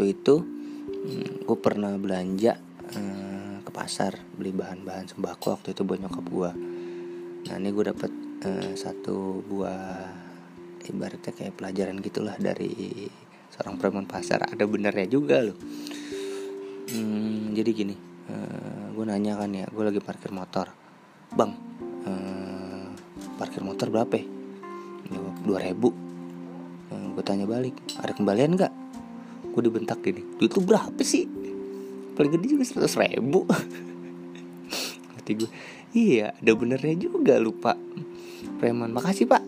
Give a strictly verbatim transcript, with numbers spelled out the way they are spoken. waktu itu hmm, gue pernah belanja hmm, ke pasar beli bahan-bahan sembako waktu itu buat nyokap gue. Nah ini gue dapet hmm, satu buah ibaratnya kayak pelajaran gitulah dari seorang preman pasar, ada benernya juga loh. Hmm, jadi gini, hmm, gue nanya kan ya, gue lagi parkir motor, bang, hmm, parkir motor berapa ya? dua ribu. Hmm, gue tanya balik, ada kembalian gak? Gue dibentak gini, duit lu berapa sih? Paling gede juga seratus ribu. Hati gue, iya ada benernya juga lupa preman. Makasih pak,